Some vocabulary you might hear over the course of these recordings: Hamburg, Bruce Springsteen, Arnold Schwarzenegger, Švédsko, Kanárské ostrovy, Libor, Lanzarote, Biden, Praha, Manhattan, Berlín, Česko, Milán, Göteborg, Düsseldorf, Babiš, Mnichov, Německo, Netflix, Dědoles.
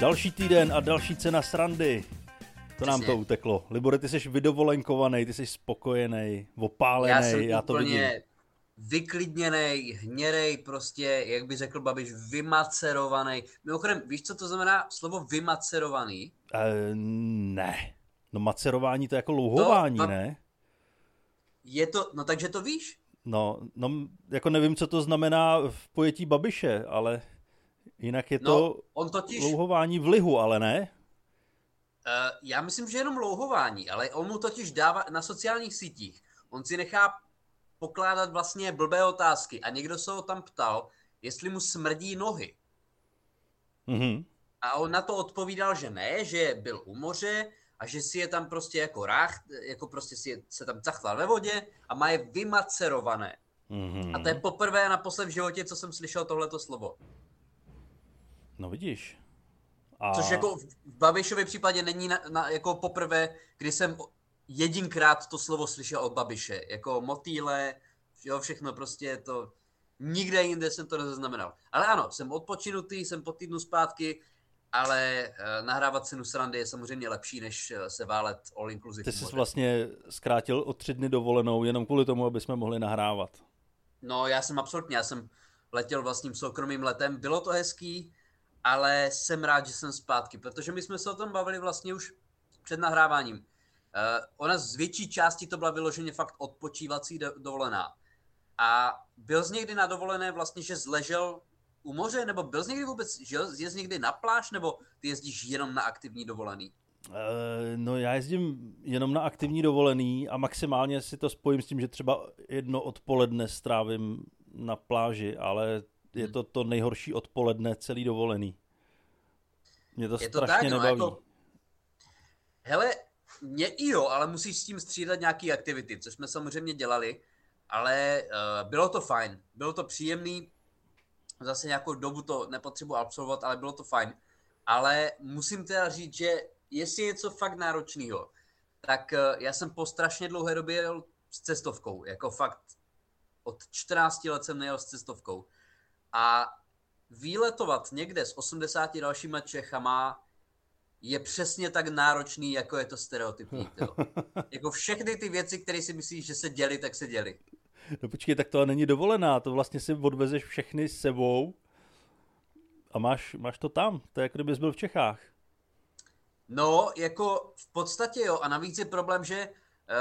Další týden a další cena srandy. To nám to uteklo. Libore, ty jsi vydovolenkovaný, ty jsi spokojený, opálený. Já jsem já to vidím. Vyklidněnej, hněrej, prostě, jak by řekl Babiš, vymacerovaný. Mimochodem, víš, co to znamená slovo vymacerovaný? Ne. No macerování to je jako louhování, ne? Je to, no takže to víš? No, jako nevím, co to znamená v pojetí Babiše, ale jinak je to louhování v lihu, ale ne? Já myslím, že jenom louhování, ale on mu totiž dává na sociálních sítích. On si nechá pokládat vlastně blbé otázky a někdo se ho tam ptal, jestli mu smrdí nohy. Mm-hmm. A on na to odpovídal, že ne, že byl u moře a že si je tam prostě jako rách, jako prostě si je, se tam cachtal ve vodě a má je vymacerované. Mm-hmm. A to je poprvé a naposled v životě, co jsem slyšel tohleto slovo. No vidíš. A... Což jako v Babišově případě není jako poprvé, kdy jsem jedinkrát to slovo slyšel od Babiše. Jako motýle, jo, všechno prostě to... Nikde jinde jsem to nezaznamenal. Ale ano, jsem odpočinutý, jsem po týdnu zpátky, ale nahrávat cenu srandy je samozřejmě lepší, než se válet all inclusive. Ty jsi vlastně zkrátil o 3 dny dovolenou jenom kvůli tomu, aby jsme mohli nahrávat. No já jsem letěl vlastním soukromým letem, bylo to hezký, ale jsem rád, že jsem zpátky, protože my jsme se o tom bavili vlastně už před nahráváním. Ona z větší části to byla vyloženě fakt odpočívací dovolená. A byl jsi někdy na dovolené vlastně, že zležel u moře, nebo byl jsi někdy vůbec, že jsi někdy na pláž, nebo ty jezdíš jenom na aktivní dovolený? No já jezdím jenom na aktivní dovolený a maximálně si to spojím s tím, že třeba jedno odpoledne strávím na pláži, ale je to to nejhorší odpoledne celý dovolený. Mě to je strašně to tak, nebaví. No, jako... Hele, mě i jo, ale musíš s tím střídat nějaký aktivity, což jsme samozřejmě dělali, ale bylo to fajn, bylo to příjemný, zase nějakou dobu to nepotřebuji absolvovat, ale bylo to fajn. Ale musím teda říct, že jestli je něco fakt náročného, tak já jsem po strašně dlouhé době jel s cestovkou, jako fakt od 14 let jsem nejel s cestovkou. A výletovat někde s 80 dalšíma Čechama je přesně tak náročný, jako je to stereotypní. Jako všechny ty věci, které si myslíš, že se děli, tak se děli. No počkej, tak to není dovolená, to vlastně si odvezeš všechny s sebou a máš to tam, to je jako kdybys byl v Čechách. No, jako v podstatě jo, a navíc je problém, že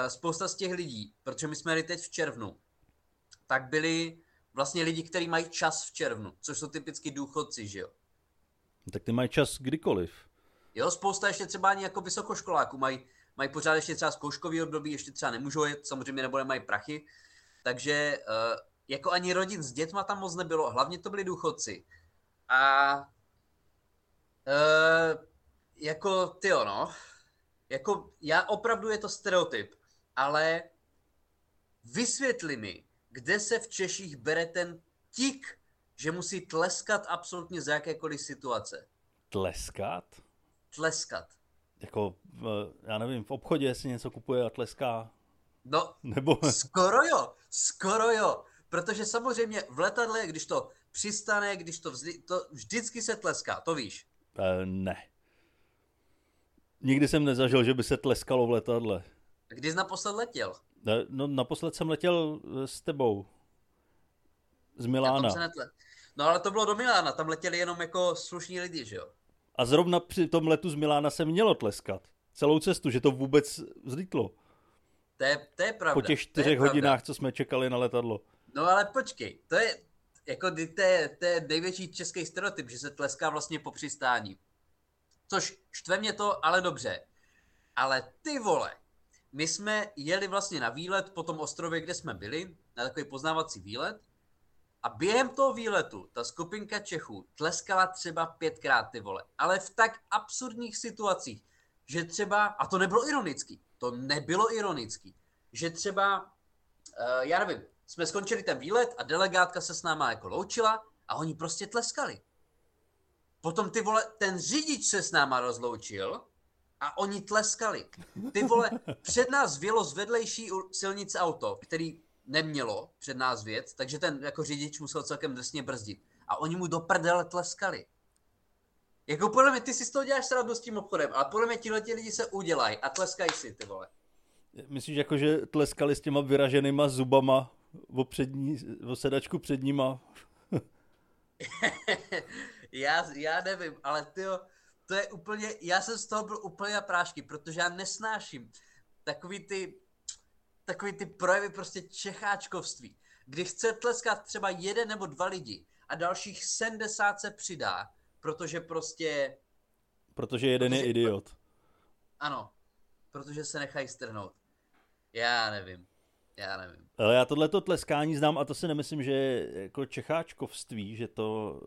spousta z těch lidí, protože my jsme jeli teď v červnu, tak byli vlastně lidi, kteří mají čas v červnu, což jsou typicky důchodci, že jo? Tak ty mají čas kdykoliv. Jo, spousta ještě třeba ani jako vysokoškoláků mají pořád ještě třeba zkouškový období, ještě třeba nemůžou jet, samozřejmě nebo nemají prachy, takže jako ani rodin s dětma tam moc nebylo, hlavně to byli důchodci. A jako tyjo no, jako já opravdu je to stereotyp, ale vysvětli mi, kde se v Češích bere ten tik, že musí tleskat absolutně za jakékoliv situace. Tleskat? Tleskat. Jako, já nevím, v obchodě si něco kupuje a tleská? No, nebo... skoro jo. Protože samozřejmě v letadle, když to přistane, když to vždycky se tleská, to víš? Ne. Nikdy jsem nezažil, že by se tleskalo v letadle. Kdy jsi naposled letěl? No, naposled jsem letěl s tebou. Z Milána. No, ale to bylo do Milána, tam letěli jenom jako slušní lidi, že jo? A zrovna při tom letu z Milána se mělo tleskat. Celou cestu, že to vůbec vzlítlo. To je pravda. Po těch 4 hodinách, co jsme čekali na letadlo. No ale počkej, to je jako to je největší český stereotyp, že se tleská vlastně po přistání. Což štve mě to, ale dobře. Ale ty vole, my jsme jeli vlastně na výlet po tom ostrově, kde jsme byli, na takový poznávací výlet. A během toho výletu ta skupinka Čechů tleskala třeba 5x, ty vole. Ale v tak absurdních situacích, že třeba, a to nebylo ironický, že třeba, já nevím, jsme skončili ten výlet a delegátka se s náma jako loučila a oni prostě tleskali. Potom ty vole, ten řidič se s náma rozloučil a oni tleskali. Ty vole, před nás vjelo z vedlejší silnice auto, který nemělo před nás věc, takže ten jako řidič musel celkem drsně brzdit. A oni mu do prdele tleskali. Jako podle mě, ty si z toho děláš srandu s tím obchodem, ale podle mě tihleti lidi se udělají a tleskají si, ty vole. Myslíš jako, že tleskali s těma vyraženýma zubama o sedačku před nima? já nevím, ale tyjo, to je úplně, já jsem z toho byl úplně na prášky, protože já nesnáším takový ty projevy prostě čecháčkovství, kdy chce tleskat třeba jeden nebo dva lidi a dalších 70 se přidá, protože jeden je idiot. Ano, protože se nechají strhnout. Já nevím. Ale já tohleto tleskání znám a to si nemyslím, že je jako čecháčkovství, že to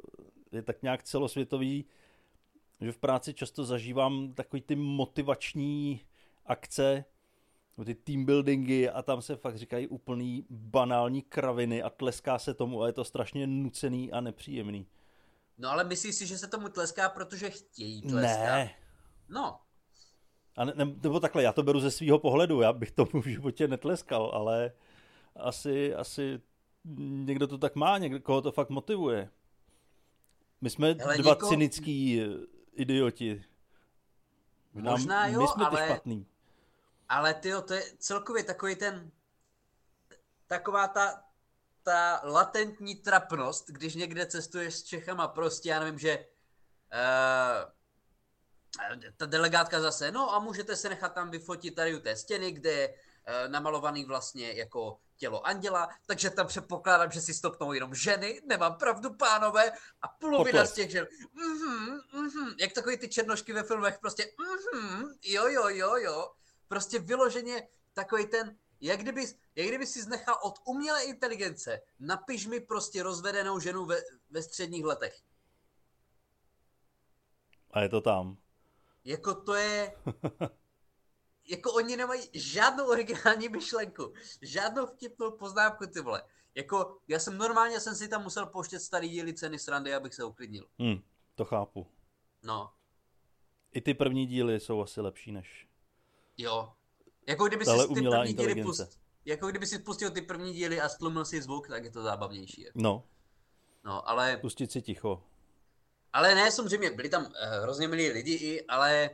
je tak nějak celosvětový, že v práci často zažívám takový ty motivační akce, ty teambuildingy a tam se fakt říkají úplný banální kraviny a tleská se tomu a je to strašně nucený a nepříjemný. No ale myslíš si, že se tomu tleská, protože chtějí tleskat? Ne. No. A nebo takhle, já to beru ze svýho pohledu, já bych tomu v životě netleskal, ale asi někdo to tak má, někdo, koho to fakt motivuje. My jsme cynický idioti. Možná jo, my jsme ale... ty špatný. Ale tyjo, to je celkově takový ten, taková ta latentní trapnost, když někde cestuješ s Čechama, prostě já nevím, že ta delegátka zase, no a můžete se nechat tam vyfotit tady u té stěny, kde je namalovaný vlastně jako tělo anděla, takže tam předpokládám, že si stopnou jenom ženy, nemám pravdu, pánové, a polovina z těch žen, jak takový ty černošky ve filmech, prostě jo. Prostě vyloženě takový ten, jak kdyby si nechal od umělé inteligence, napiš mi prostě rozvedenou ženu ve středních letech. A je to tam. Jako to je, jako oni nemají žádnou originální myšlenku, žádnou vtipnou poznámku, ty vole. Jako já jsem si tam musel pouštět starý díly Ceny srandy, abych se uklidnil. To chápu. No. I ty první díly jsou asi lepší než... Jo, jako kdyby si pustil ty první díly a stlumil si zvuk, tak je to zábavnější. Je. No, ale... Pustit si ticho. Ale ne, samozřejmě, byli tam hrozně milí lidi i, ale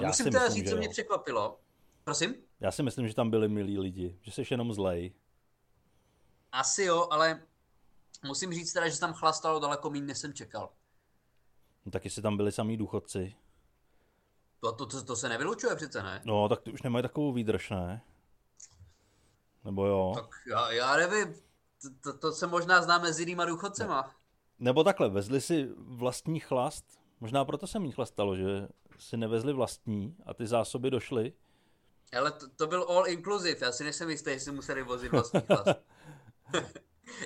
musím teda říct, co mě překvapilo. Prosím? Já si myslím, že tam byli milí lidi, že jsi jenom zlej. Asi jo, ale musím říct teda, že tam chlastalo daleko míň, než jsem čekal. No tak jestli tam byli samí důchodci. To se nevylučuje přece, ne? No, tak ty už nemají takovou výdrž, ne? Nebo jo? Tak já nevím, to se možná známe s jinýma důchodcema. Ne. Nebo takhle, vezli si vlastní chlast, možná proto se mi chlastalo, že si nevezli vlastní a ty zásoby došly. Ale to byl all inclusive, já si nejsem jistý, jestli museli vozit vlastní chlast.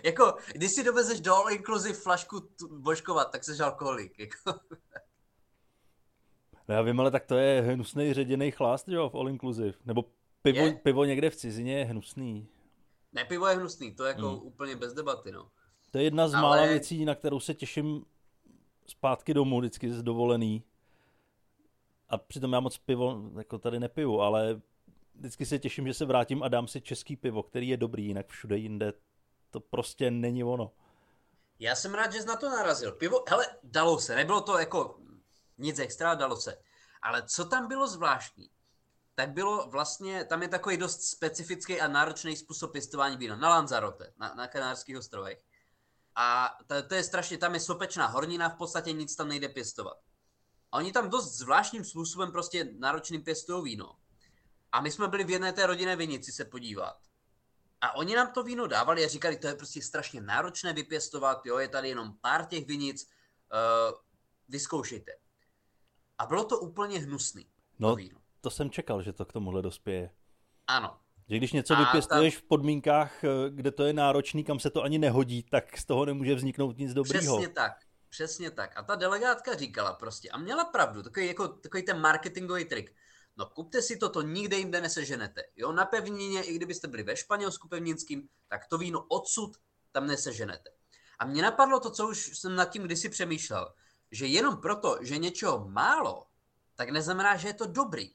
Jako, když si dovezeš do all inclusive flašku božkovat, tak seš alkoholik, jako... No já vím, ale tak to je hnusný ředěnej chlast, jo, v all inclusive. Nebo pivo někde v cizině je hnusný. Ne, pivo je hnusný, to je jako úplně bez debaty, no. To je jedna z mála věcí, na kterou se těším zpátky domů, vždycky z dovolený. A přitom já moc pivo jako tady nepiju, ale vždycky se těším, že se vrátím a dám si český pivo, který je dobrý, jinak všude jinde to prostě není ono. Já jsem rád, že jsi na to narazil. Pivo, hele, dalo se, nebylo to jako... Nic extra, dalo se. Ale co tam bylo zvláštní, tak bylo vlastně, tam je takový dost specifický a náročný způsob pěstování vína na Lanzarote, na Kanárských ostrovech. A to je strašně, tam je sopečná hornina, v podstatě nic tam nejde pěstovat. A oni tam dost zvláštním způsobem prostě náročným pěstují víno. A my jsme byli v jedné té rodinné vinici se podívat. A oni nám to víno dávali a říkali, to je prostě strašně náročné vypěstovat, jo, je tady jenom pár těch vinic, vyzkoušejte. A bylo to úplně hnusný. No, to jsem čekal, že to k tomuhle dospěje. Ano. Že když něco vypěstuješ v podmínkách, kde to je náročný, kam se to ani nehodí, tak z toho nemůže vzniknout nic dobrýho. Přesně tak. A ta delegátka říkala prostě, a měla pravdu, takový ten marketingový trik. No kupte si to nikde jinde neseženete. Jo, na pevnině, i kdybyste byli ve Španělsku pevninským, tak to víno odsud tam neseženete. A mě napadlo to, co už jsem nad tím kdysi přemýšlel. Že jenom proto, že něčeho málo, tak neznamená, že je to dobrý.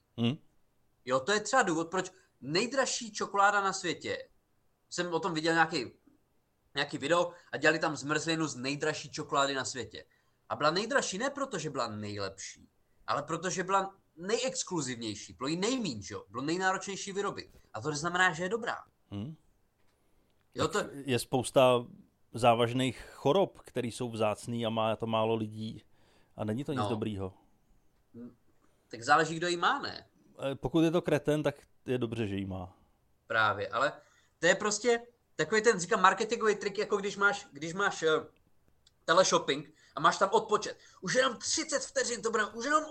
Jo, to je třeba důvod, proč nejdražší čokoláda na světě, jsem o tom viděl nějaký video a dělali tam zmrzlinu z nejdražší čokolády na světě. A byla nejdražší ne proto, že byla nejlepší, ale protože byla nejexkluzivnější, bylo jí nejmíň, že jo? Bylo nejnáročnější vyrobit. A to neznamená, že je dobrá. Hmm. Jo, to... Je spousta závažných chorob, které jsou vzácný a má to málo lidí. A není to nic dobrýho. Tak záleží, kdo jí má, ne? Pokud je to kreten, tak je dobře, že jí má. Právě, ale to je prostě takový ten, říkám, marketingový trik, jako když máš teleshopping a máš tam odpočet. Už jenom 30 vteřin to bude, už jenom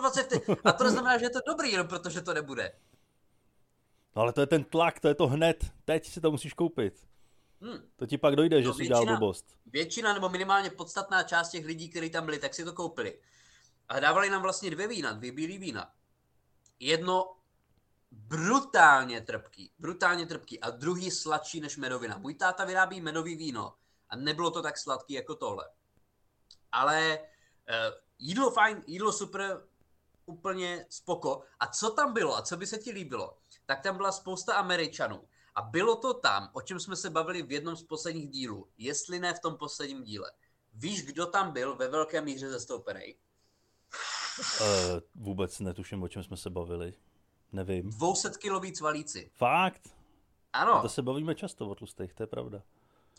28 vteřin. A to neznamená, že je to dobrý, no, protože to nebude. No ale to je ten tlak, to je to hned. Teď si to musíš koupit. To ti pak dojde, že jsi dělal blbost. Většina nebo minimálně podstatná část těch lidí, kteří tam byli, tak si to koupili. A dávali nám vlastně dvě bílý vína. Jedno brutálně trpký a druhý sladší než medovina. Můj táta vyrábí medový víno a nebylo to tak sladký jako tohle. Ale jídlo fajn, jídlo super, úplně spoko. A co tam bylo a co by se ti líbilo? Tak tam byla spousta Američanů. A bylo to tam, o čem jsme se bavili v jednom z posledních dílů, jestli ne v tom posledním díle. Víš, kdo tam byl ve velké míře zastoupený? Vůbec netuším, o čem jsme se bavili. Nevím. 200-kilový cvalíci. Fakt? Ano. A to se bavíme často o tlustech, to je pravda.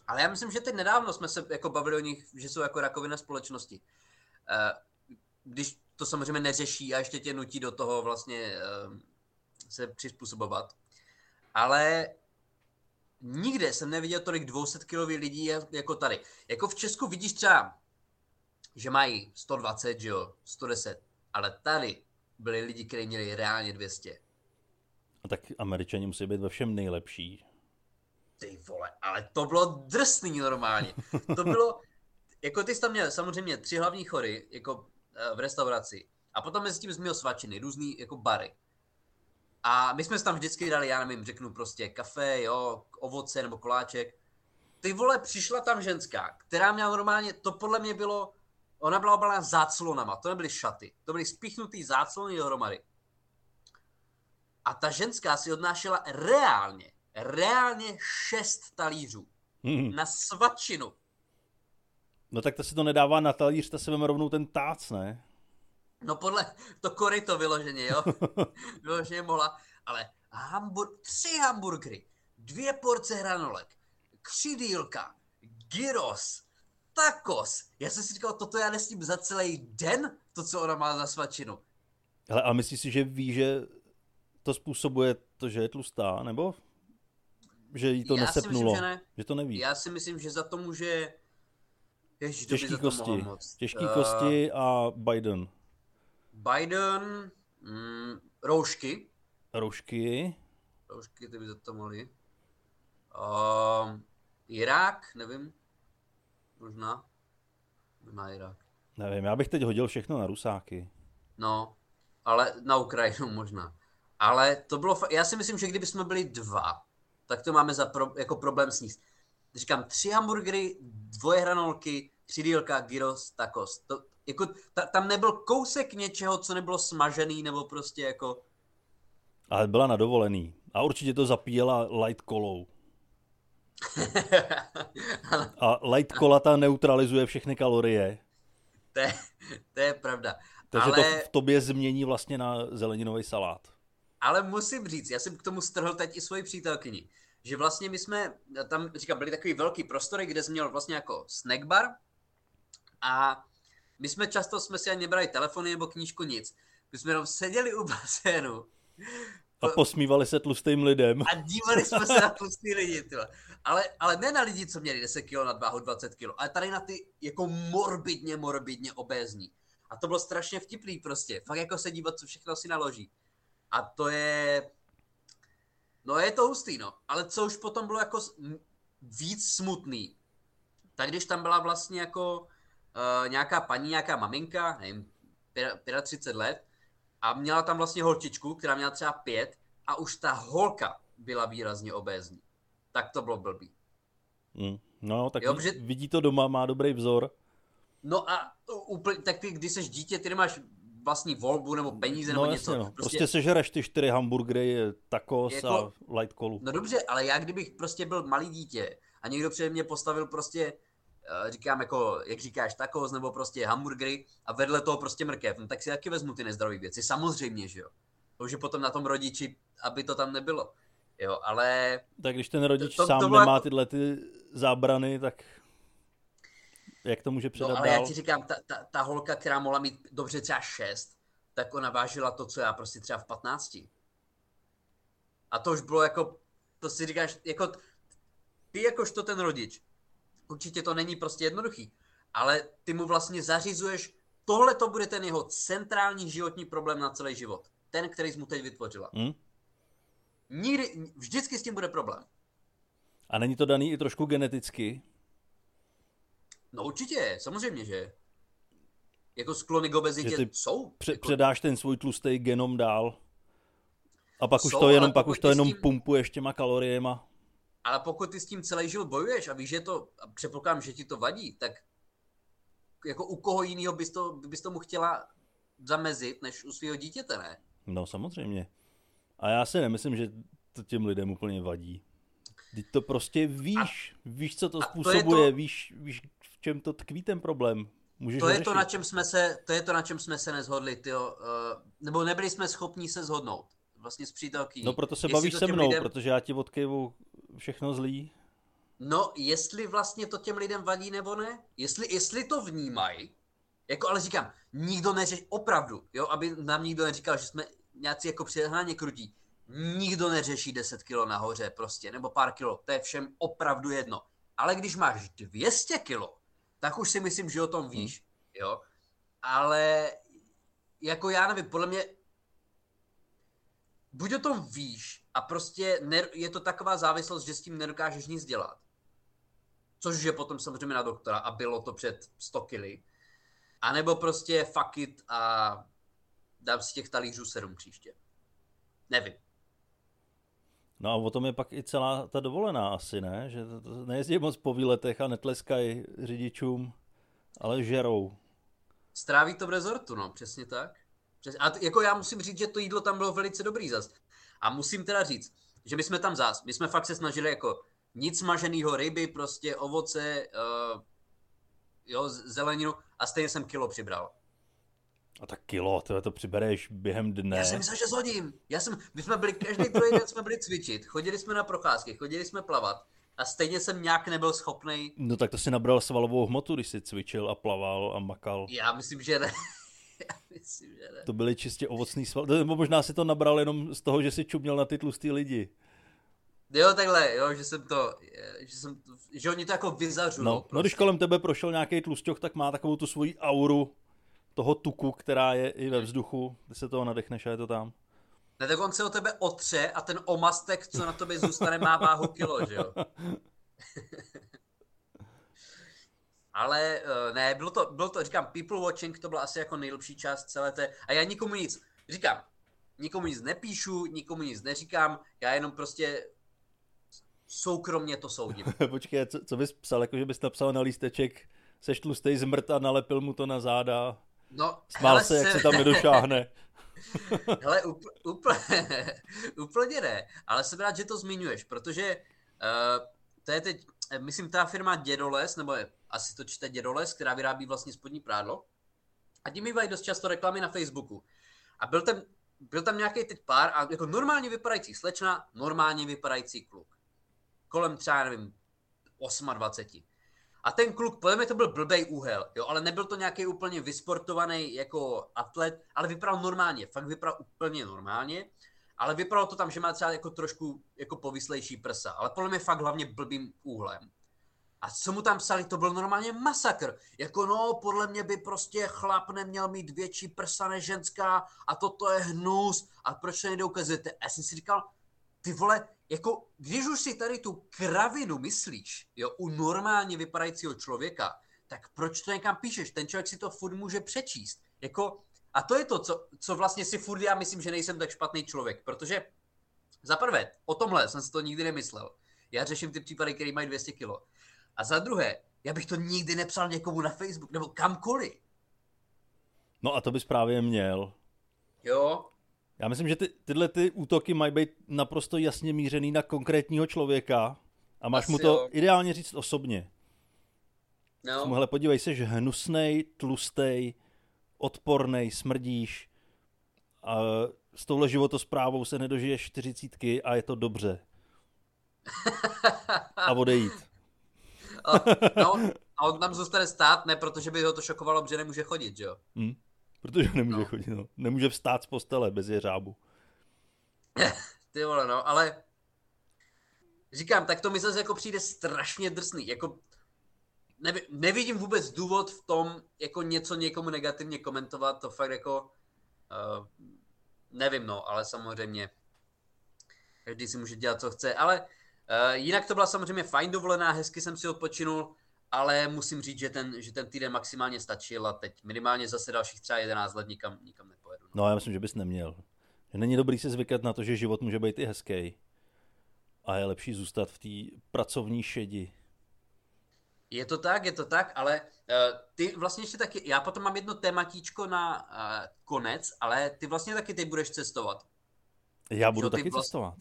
Ale já myslím, že teď nedávno jsme se jako bavili o nich, že jsou jako rakovina společnosti. Když to samozřejmě neřeší a ještě tě nutí do toho vlastně se přizpůsobovat. Ale nikde jsem neviděl tolik 200-kilových lidí jako tady. Jako v Česku vidíš třeba, že mají 120, že jo, 110, ale tady byli lidi, kteří měli reálně 200. A tak Američani musí být ve všem nejlepší. Ty vole, ale to bylo drsný normálně. To bylo, jako ty jsi tam měl samozřejmě 3 hlavní chory, jako v restauraci. A potom mezi tím jsi měl svačiny, různý jako bary. A my jsme si tam vždycky dali, já nevím, řeknu prostě kafe, jo, ovoce nebo koláček. Ty vole, přišla tam ženská, která měla normálně, to podle mě bylo, ona byla obalná záclonama, to nebyly šaty, to byly spíchnutý záclony dohromady. A ta ženská si odnášela reálně 6 talířů na svačinu. No tak to si to nedává na talíř, ta si veme rovnou ten tác, ne? No podle to koryto vyloženě, jo? Vyloženě mohla, ale 3 hamburgery, 2 porce hranolek, křidýlka, gyros, tacos. Já jsem si říkal, toto já nesním za celý den, to, co ona má za svačinu. Hele, a myslíš si, že ví, že to způsobuje to, že je tlustá, nebo? Že jí to nesepnulo? Já si myslím, že ne. Že to neví. Já si myslím, že za to může... Ježiš, těžký kosti. Těžký kosti a Biden. Biden, roušky. Roušky, ty by za to mohli. Irák, nevím. Možná Irák. Nevím, já bych teď hodil všechno na Rusáky. No, ale na Ukrajinu možná. Ale to bylo, já si myslím, že kdybychom byli 2, tak to máme jako problém sníst. Říkám, 3 hamburgery, 2 hranolky, 3 dýlka, gyros, tacos. To, jako, tam nebyl kousek něčeho, co nebylo smažený, nebo prostě jako... Ale byla na dovolený. A určitě to zapíjela light kolou. A light kola ta neutralizuje všechny kalorie. To je pravda. Takže ale... to v tobě změní vlastně na zeleninový salát. Ale musím říct, já jsem k tomu strhl teď i svoji přítelkyni. Že vlastně my jsme, tam říkám, byly takový velký prostory, kde jsi měl vlastně jako snack bar a my jsme často si ani nebrali telefony nebo knížku, nic. My jsme jenom seděli u bazénu. A posmívali se tlustým lidem. A dívali jsme se na tlustý lidi, tyhle. Ale ne na lidi, co měli 10 kilo nadváhu, 20 kilo, ale tady na ty jako morbidně obézní. A to bylo strašně vtipný prostě. Fakt jako se dívat, co všechno si naloží. A to je... No je to hustý, no. Ale co už potom bylo jako víc smutný, tak když tam byla vlastně jako nějaká paní, nějaká maminka, nevím, 35 let, a měla tam vlastně holčičku, která měla třeba 5, a už ta holka byla výrazně obézní. Tak to bylo blbý. No, tak jo, vidí to doma, má dobrý vzor. No a úplně, tak ty, když seš dítě, ty nemáš vlastní volbu nebo peníze nebo něco. No. Prostě sežereš ty 4 hamburgery, tacos jako, a light kolu. No dobře, ale já kdybych prostě byl malý dítě a někdo přede mě postavil prostě říkám jako, jak říkáš, tacos nebo prostě hamburgery a vedle toho prostě mrkev, no tak si taky vezmu ty nezdravý věci, samozřejmě, že jo. To už je potom na tom rodiči, aby to tam nebylo, jo, ale... Tak když ten rodič sám nemá tyhle ty zábrany, tak jak to může předat dál? No ale já ti říkám, ta holka, která mohla mít dobře třeba 6, tak ona vážila to, co já prostě třeba v 15. A to už bylo jako, to si říkáš, jako ty jakožto ten rodič, určitě to není prostě jednoduchý, ale ty mu vlastně zařizuješ, tohle to bude ten jeho centrální životní problém na celý život. Ten, který jsi mu teď vytvořila. Nikdy, vždycky s tím bude problém. A není to daný i trošku geneticky? No určitě, samozřejmě, že jako sklony k obezitě jsou. Předáš ten svůj tlustý genom dál a pak už to jenom pumpuješ těma kaloriema. Ale pokud ty s tím celý život bojuješ a víš, že to, a předpokládám, že ti to vadí, tak jako u koho jiného bys tomu chtěla zamezit, než u svého dítěte, ne? No samozřejmě. A já si nemyslím, že to těm lidem úplně vadí. Teď to prostě víš. Víš, co to způsobuje. Víš, v čem to tkví ten problém. Můžeš to řešit. To je to, na čem jsme se nezhodli. Tyjo. Nebo nebyli jsme schopni se shodnout. Vlastně s přítelkyní. No proto se bavíš se mnou, lidem... protože já ti odkejvu všechno zlý. No, jestli vlastně to těm lidem vadí nebo ne. Jestli to vnímají. Jako, ale říkám, nikdo neřeší opravdu, jo, aby nám nikdo neříkal, že jsme nějací jako přehnaně krutí. Nikdo neřeší 10 kilo nahoře prostě, nebo pár kilo, to je všem opravdu jedno. Ale když máš 200 kilo, tak už si myslím, že o tom víš, jo. Ale jako já nevím, podle mě, buď o tom víš a prostě je to taková závislost, že s tím nedokážeš nic dělat. Což je potom samozřejmě na doktora a bylo to před 100 kily. A nebo prostě fuck it a dám si těch talířů 7 příště. Nevím. No a o tom je pak i celá ta dovolená asi, ne? Že nejezdí moc po výletech a netleskají řidičům, ale žerou. Stráví to v rezortu, no, přesně tak. A jako já musím říct, že to jídlo tam bylo velice dobrý zas. A musím teda říct, že my jsme tam zas, my jsme fakt se snažili jako nic maženýho, ryby, prostě ovoce, jo, zeleninu a stejně jsem kilo přibral. A tak kilo, tohle to přibereš během dne. Já jsem myslel, že shodím. My jsme byli každý druhý den jsme byli cvičit, chodili jsme na procházky, chodili jsme plavat a stejně jsem nějak nebyl schopnej. No tak to si nabral svalovou hmotu, když si cvičil a plaval a makal. Já myslím, že ne. To byly čistě ovocný sval, nebo možná si to nabral jenom z toho, že si čuměl na ty tlustý lidi. Jo, takhle, jo, že oni to jako vyzařují. No, prostě. No, když kolem tebe prošel nějaký tlusťoch, tak má takovou tu svoji auru toho tuku, která je i ve vzduchu, ty se toho nadechneš a je to tam. Ne, tak on se o tebe otře a ten omastek, co na tobě zůstane, má váhu kilo, že jo? Ale ne, bylo to, říkám, people watching, to byla asi jako nejlepší část celé té, a já nikomu nic, říkám, nikomu nic nepíšu, nikomu nic neříkám, já jenom prostě soukromně to soudím. Počkej, co bys psal, jako že bys napsal na lísteček, seš tlustej zmrt a nalepil mu to na záda. No, smál se, jak se tam nedošáhne. Hele, úplně ne, ale jsem rád, že to zmiňuješ, protože to je teď, myslím, ta firma Dědoles, nebo je, asi to čte Dědoles, která vyrábí vlastně spodní prádlo. A ti mývají dost často reklamy na Facebooku. A byl tam nějaký teď pár, a jako normálně vypadající slečna, normálně vypadající kluk. Kolem třeba, nevím, 28. A ten kluk, podle mě to byl blbej úhel, jo, ale nebyl to nějaký úplně vysportovaný jako atlet, ale vypadal normálně, fakt vypadal úplně normálně, ale vypadalo to tam, že má třeba jako trošku jako povislejší prsa, ale podle mě fakt hlavně blbým úhlem. A co mu tam psali, to byl normálně masakr, jako no, podle mě by prostě chlap neměl mít větší prsa než ženská a toto je hnus a proč to nedoukazujete? A já jsem si říkal, ty vole, jako, když už si tady tu kravinu myslíš, jo, u normálně vypadajícího člověka, tak proč to někam píšeš? Ten člověk si to furt může přečíst. Jako, a to je to, co vlastně si furt já myslím, že nejsem tak špatný člověk, protože za prvé, o tomhle jsem si to nikdy nemyslel. Já řeším ty případy, které mají 200 kilo. A za druhé, já bych to nikdy nepsal někomu na Facebook nebo kamkoliv. No a to bys právě měl. Jo. Já myslím, že tyhle útoky mají být naprosto jasně mířený na konkrétního člověka a máš asi mu to ideálně říct osobně. No. Mohle, podívej, jsi hnusnej, tlustej, odpornej, smrdíš a s touhle životosprávou se nedožiješ 40 a je to dobře. A odejít. No, a on tam zůstane stát, ne protože by ho to šokovalo, protože nemůže chodit, že jo? Hmm, protože nemůže chodit, no. Nemůže vstát z postele bez jeřábu. Ty vole, no, ale říkám, tak to mi zase jako přijde strašně drsný, jako nevidím vůbec důvod v tom, jako něco někomu negativně komentovat, to fakt jako, nevím, no, ale samozřejmě každý si může dělat, co chce, ale jinak to byla samozřejmě fajn dovolená, hezky jsem si odpočinul, ale musím říct, že ten týden maximálně stačil a teď minimálně zase dalších třeba 11 let nikam nepojedu. No, já myslím, že bys neměl. Že není dobrý si zvykat na to, že život může být i hezký a je lepší zůstat v té pracovní šedi. Je to tak, ale ty vlastně ještě taky, já potom mám jedno tématíčko na konec, ale ty vlastně taky teď budeš cestovat. Já budu taky cestovat.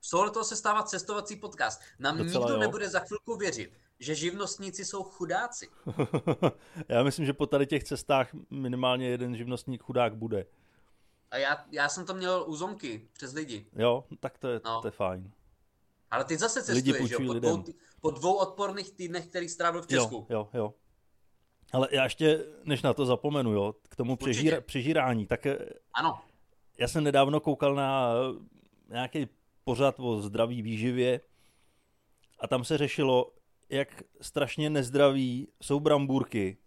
Z toho se stává cestovací podcast. Nám docela nikdo nebude za chvilku věřit, že živnostníci jsou chudáci. Já myslím, že po tady těch cestách minimálně jeden živnostník chudák bude. A já jsem to měl uzonky přes lidi. Jo, tak to je fajn. Ale ty zase cestuješ, jo? Po dvou odporných týdnech, který strávil v Česku. Jo. Ale já ještě, než na to zapomenu, jo, k tomu přežírání, tak ano. Já jsem nedávno koukal na nějaký pořad o zdraví výživě a tam se řešilo, jak strašně nezdraví jsou brambůrky.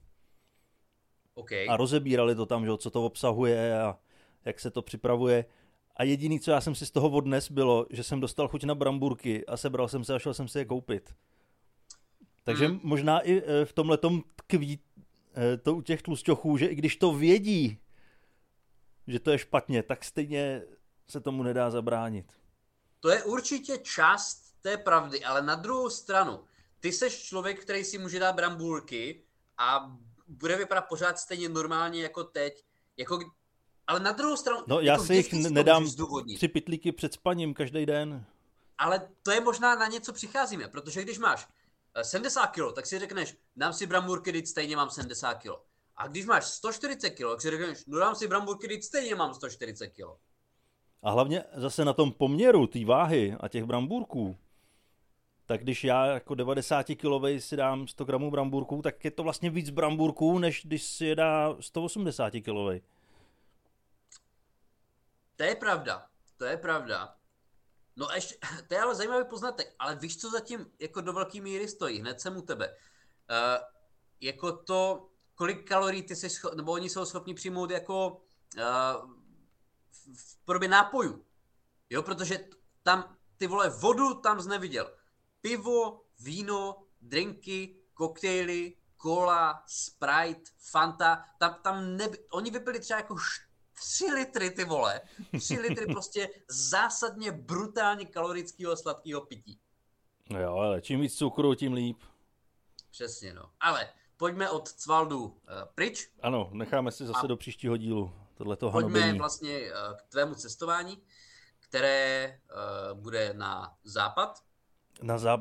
Okay. A rozebírali to tam, že, co to obsahuje a jak se to připravuje. A jediný, co já jsem si z toho odnes, bylo, že jsem dostal chuť na bramburky a sebral jsem se a šel jsem si je koupit. Takže možná i v tomhletom tkví to u těch tlusťochů, že i když to vědí, že to je špatně, tak stejně se tomu nedá zabránit. To je určitě část té pravdy, ale na druhou stranu, ty seš člověk, který si může dát bramburky a bude vypadat pořád stejně normálně jako teď, jako... Ale na druhou stranu... No, já jako si jich nedám 3 pytlíky před spaním každý den. Ale to je možná na něco přicházíme, protože když máš 70 kg, tak si řekneš, dám si bramburky, teď stejně mám 70 kg. A když máš 140 kg, tak si řekneš, no dám si bramburky, teď stejně mám 140 kg. A hlavně zase na tom poměru té váhy a těch bramburků, tak když já jako 90 kg si dám 100 gramů bramburků, tak je to vlastně víc bramburků, než když si je dá 180 kg. To je pravda. No a ještě, to je ale zajímavý poznatek, ale víš, co zatím jako do velký míry stojí, hned jsem u tebe. Jako to, kolik kalorií ty jsi, nebo oni jsou schopni přijmout jako v podobě nápojů. Jo, protože tam, ty vole, vodu tam jsi neviděl. Pivo, víno, drinky, koktejly, cola, Sprite, Fanta, oni vypili třeba jako 3 litry, ty vole. 3 litry prostě zásadně brutálně kalorického sladkého pití. No jo, ale čím víc cukru, tím líp. Přesně, no. Ale pojďme od Cvaldu pryč. Ano, necháme si zase do příštího dílu tohleto hanobení. Pojďme vlastně k tvému cestování, které bude na západ.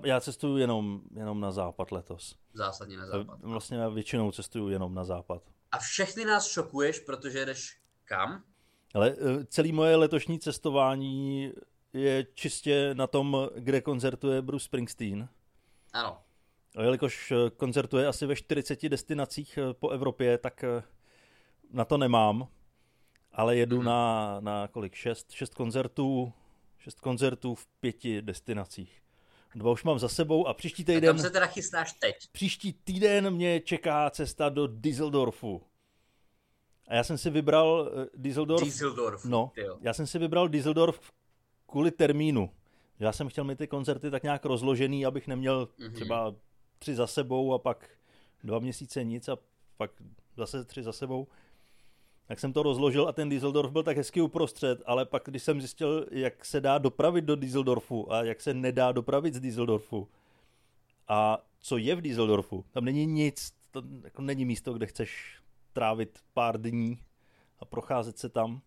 Já cestuju jenom na západ letos. Zásadně na západ. Vlastně já většinou cestuju jenom na západ. A všechny nás šokuješ, protože jdeš kam? Ale celé moje letošní cestování je čistě na tom, kde koncertuje Bruce Springsteen. Ano. A jelikož koncertuje asi ve 40 destinacích po Evropě, tak na to nemám. Ale jedu na kolik? 6 koncertů v 5 destinacích. 2 už mám za sebou a příští týden... A tam se teda chystáš teď? Příští týden mě čeká cesta do Düsseldorfu. A já jsem si vybral Düsseldorf. No, já jsem si vybral Düsseldorf kvůli termínu. Já jsem chtěl mít ty koncerty tak nějak rozložený, abych neměl třeba 3 za sebou a pak 2 měsíce nic a pak zase 3 za sebou. Tak jsem to rozložil a ten Düsseldorf byl tak hezky uprostřed, ale pak když jsem zjistil, jak se dá dopravit do Düsseldorfu a jak se nedá dopravit z Düsseldorfu a co je v Düsseldorfu, tam není nic, to jako není místo, kde chceš trávit pár dní a procházet se tam.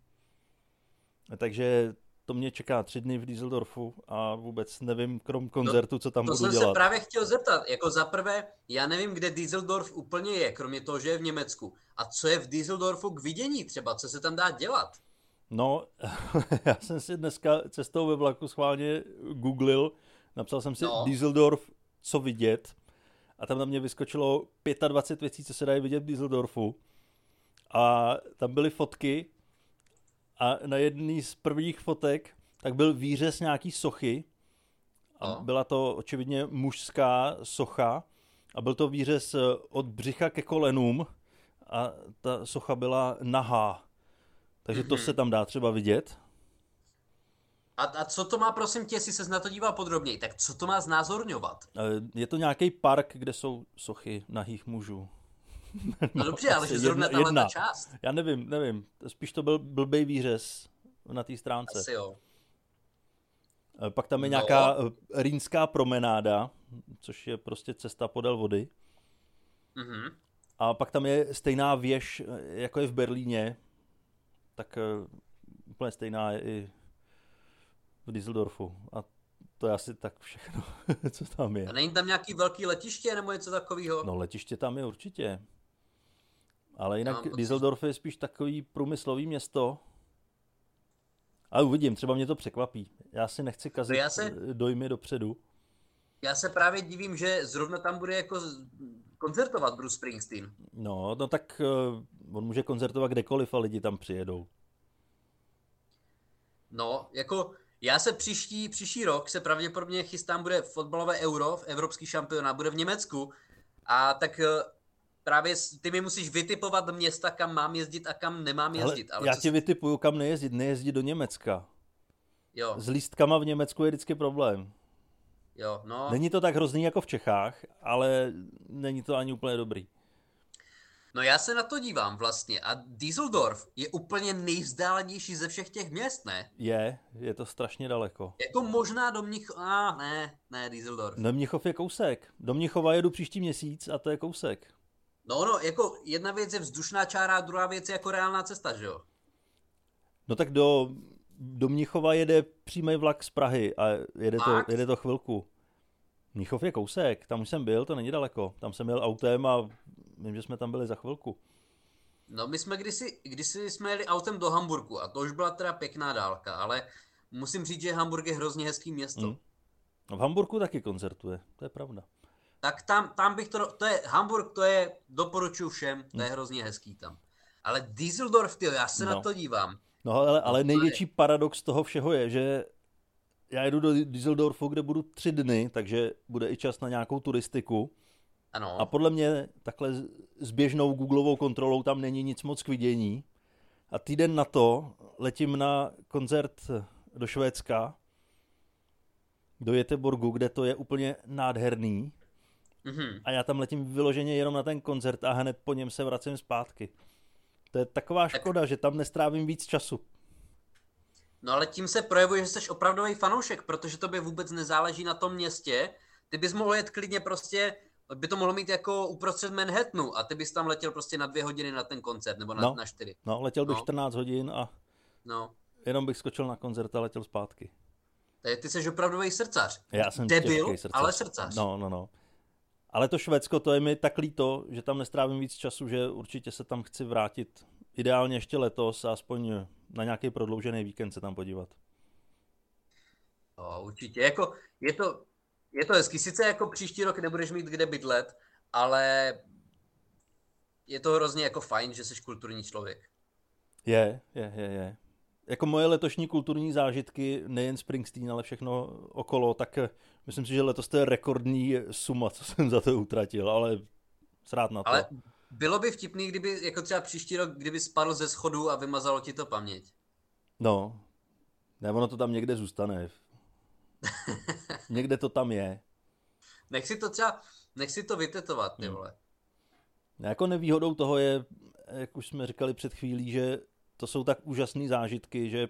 A takže to mě čeká 3 dny v Düsseldorfu a vůbec nevím, krom koncertu, co tam budu dělat. To jsem se právě chtěl zeptat. Jako za prvé, já nevím, kde Düsseldorf úplně je, kromě toho, že je v Německu. A co je v Düsseldorfu k vidění třeba? Co se tam dá dělat? No, já jsem si dneska cestou ve vlaku schválně googlil. Napsal jsem si Düsseldorf, co vidět. A tam na mě vyskočilo 25 věcí, co se dají vidět v Düsseldorfu. A tam byly fotky. A na jedný z prvních fotek tak byl výřez nějaký sochy a byla to očividně mužská socha a byl to výřez od břicha ke kolenům a ta socha byla nahá. Takže to se tam dá třeba vidět. A co to má, prosím tě, jestli ses na to dívá podrobněji, tak co to má znázorňovat? Je to nějaký park, kde jsou sochy nahých mužů. No dobře, ale že zrovna tahle část. Já nevím. Spíš to byl blbej výřez na té stránce. Asi jo. Pak tam je nějaká rýnská promenáda, což je prostě cesta podél vody. Mm-hmm. A pak tam je stejná věž, jako je v Berlíně, tak úplně stejná je i v Düsseldorfu. A to je asi tak všechno, co tam je. A není tam nějaký velký letiště nebo něco takového? No letiště tam je určitě. Ale jinak Düsseldorf je spíš takový průmyslový město. Ale uvidím, třeba mě to překvapí. Já si nechci kazit dojmy dopředu. Já se právě divím, že zrovna tam bude jako koncertovat Bruce Springsteen. No tak on může koncertovat kdekoliv a lidi tam přijedou. No, jako já se příští rok se pravděpodobně chystám, bude fotbalové euro, evropský šampionát, bude v Německu. A tak... Právě ty mi musíš vytipovat města, kam mám jezdit a kam nemám jezdit. Ale já ti vytipuju, kam nejezdit do Německa. Jo. S lístkama v Německu je vždycky problém. Jo, no. Není to tak hrozný jako v Čechách, ale není to ani úplně dobrý. No já se na to dívám vlastně a Düsseldorf je úplně nejvzdálenější ze všech těch měst, ne? Je to strašně daleko. Jako možná do Mnichova, ne Düsseldorf. No Mnichov je kousek, do Mnichova jedu příští měsíc a to je kousek. No, jako jedna věc je vzdušná čára, druhá věc je jako reálná cesta, že jo? No tak do Mnichova jede přímý vlak z Prahy a jede to chvilku. Mnichov je kousek, tam už jsem byl, to není daleko. Tam jsem jel autem a vím, že jsme tam byli za chvilku. No my jsme kdysi jsme jeli autem do Hamburgu a to už byla teda pěkná dálka, ale musím říct, že Hamburg je hrozně hezký město. V Hamburgu taky koncertuje, to je pravda. Tak tam bych to je Hamburg, to je, doporučuji všem, to je hrozně hezký tam. Ale Düsseldorf, tyjo, já se na to dívám. No ale největší paradox toho všeho je, že já jedu do Düsseldorfu, kde budu 3 dny, takže bude i čas na nějakou turistiku. Ano. A podle mě takhle s běžnou googlovou kontrolou tam není nic moc k vidění. A týden na to letím na koncert do Švédska, do Göteborgu, kde to je úplně nádherný. Mm-hmm. A já tam letím vyloženě jenom na ten koncert a hned po něm se vracím zpátky. To je taková škoda, že tam nestrávím víc času. No ale tím se projevuje, že jsi opravdový fanoušek, protože tobě vůbec nezáleží na tom městě. Ty bys mohl jet klidně prostě, by to mohlo mít jako uprostřed Manhattanu a ty bys tam letěl prostě na 2 hodiny na ten koncert, nebo na 4. No, letěl do 14 hodin a jenom bych skočil na koncert a letěl zpátky. Takže ty jsi opravdový srdcař. Já jsem debil, ale srdcař. No. Ale to Švédsko, to je mi tak líto, že tam nestrávím víc času, že určitě se tam chci vrátit. Ideálně ještě letos, aspoň na nějaký prodloužený víkend se tam podívat. No, určitě. Jako, je to hezký. Sice jako příští rok nebudeš mít kde bydlet, ale je to hrozně jako fajn, že jsi kulturní člověk. Je. Jako moje letošní kulturní zážitky, nejen Springsteen, ale všechno okolo, tak myslím si, že letos to je rekordní suma, co jsem za to utratil, ale srát na to. Ale bylo by vtipný, kdyby jako třeba příští rok, kdyby spadl ze schodu a vymazalo ti to paměť. No, ne, ono to tam někde zůstane. Někde to tam je. Nech si to vytetovat, ty vole. Jako nevýhodou toho je, jak už jsme říkali před chvílí, že to jsou tak úžasné zážitky, že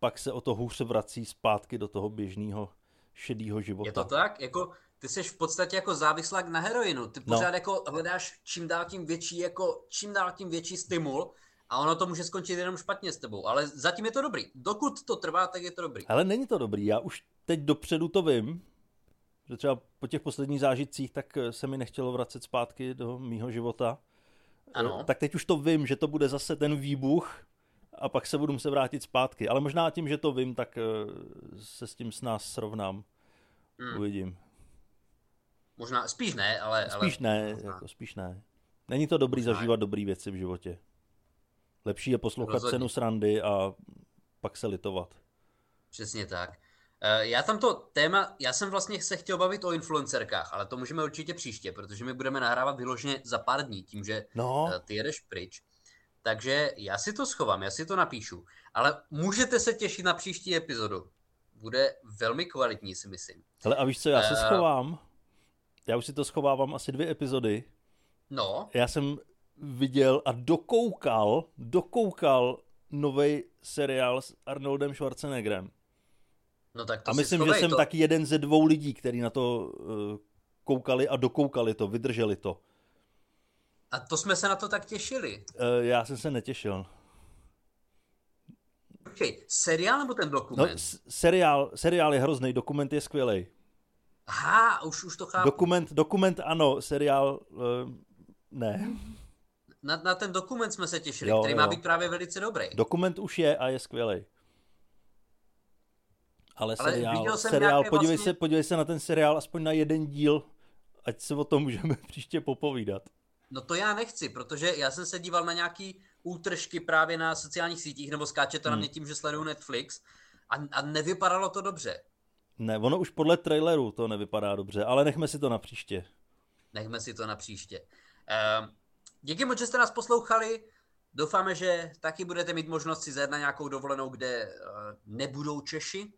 pak se o to hůř vrací zpátky do toho běžného šedýho života. Je to tak? Jako, ty jsi v podstatě jako závislák na heroinu. Ty pořád jako hledáš čím dál tím větší stimul A ono to může skončit jenom špatně s tebou, ale zatím je to dobrý. Dokud to trvá, tak je to dobrý. Ale není to dobrý, já už teď dopředu to vím, že třeba po těch posledních zážitcích tak se mi nechtělo vracet zpátky do mýho života. Ano. Tak teď už to vím, že to bude zase ten výbuch a pak se budu muset vrátit zpátky. Ale možná tím, že to vím, tak se s tím s nás srovnám. Uvidím. Možná, spíš ne, ale... Spíš ne. Není to dobrý zažívat dobrý věci v životě. Lepší je poslouchat cenu srandy a pak se litovat. Přesně tak. Já tam to téma, já jsem vlastně se chtěl bavit o influencerkách, ale to můžeme určitě příště, protože my budeme nahrávat vyloženě za pár dní, tím, že ty jedeš pryč. Takže já si to schovám, já si to napíšu, ale můžete se těšit na příští epizodu. Bude velmi kvalitní, si myslím. Hele, a víš co, já se schovám. Já už si to schovávám asi 2 epizody. No. Já jsem viděl a dokoukal novej seriál s Arnoldem Schwarzeneggerem. No tak to a myslím, že jsem taky jeden ze 2 lidí, který na to koukali a dokoukali to, vydrželi to. A to jsme se na to tak těšili. Já jsem se netěšil. Okay. Seriál nebo ten dokument? No, seriál je hrozný, dokument je skvělej. Aha, už to chápu. Dokument ano, seriál ne. Na ten dokument jsme se těšili, který má být právě velice dobrý. Dokument už je a je skvělej. Ale seriál podívej se na ten seriál aspoň na jeden díl, ať se o tom můžeme příště popovídat. No to já nechci, protože já jsem se díval na nějaký útržky právě na sociálních sítích, nebo skáče to na mě tím, že sleduju Netflix a nevypadalo to dobře. Ne, ono už podle traileru to nevypadá dobře, ale nechme si to na příště. Díky moc, že jste nás poslouchali. Doufáme, že taky budete mít možnost si zajet na nějakou dovolenou, kde nebudou Češi.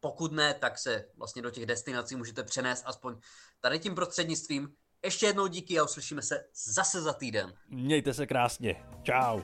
Pokud ne, tak se vlastně do těch destinací můžete přenést aspoň tady tím prostřednictvím. Ještě jednou díky a uslyšíme se zase za týden. Mějte se krásně. Čau.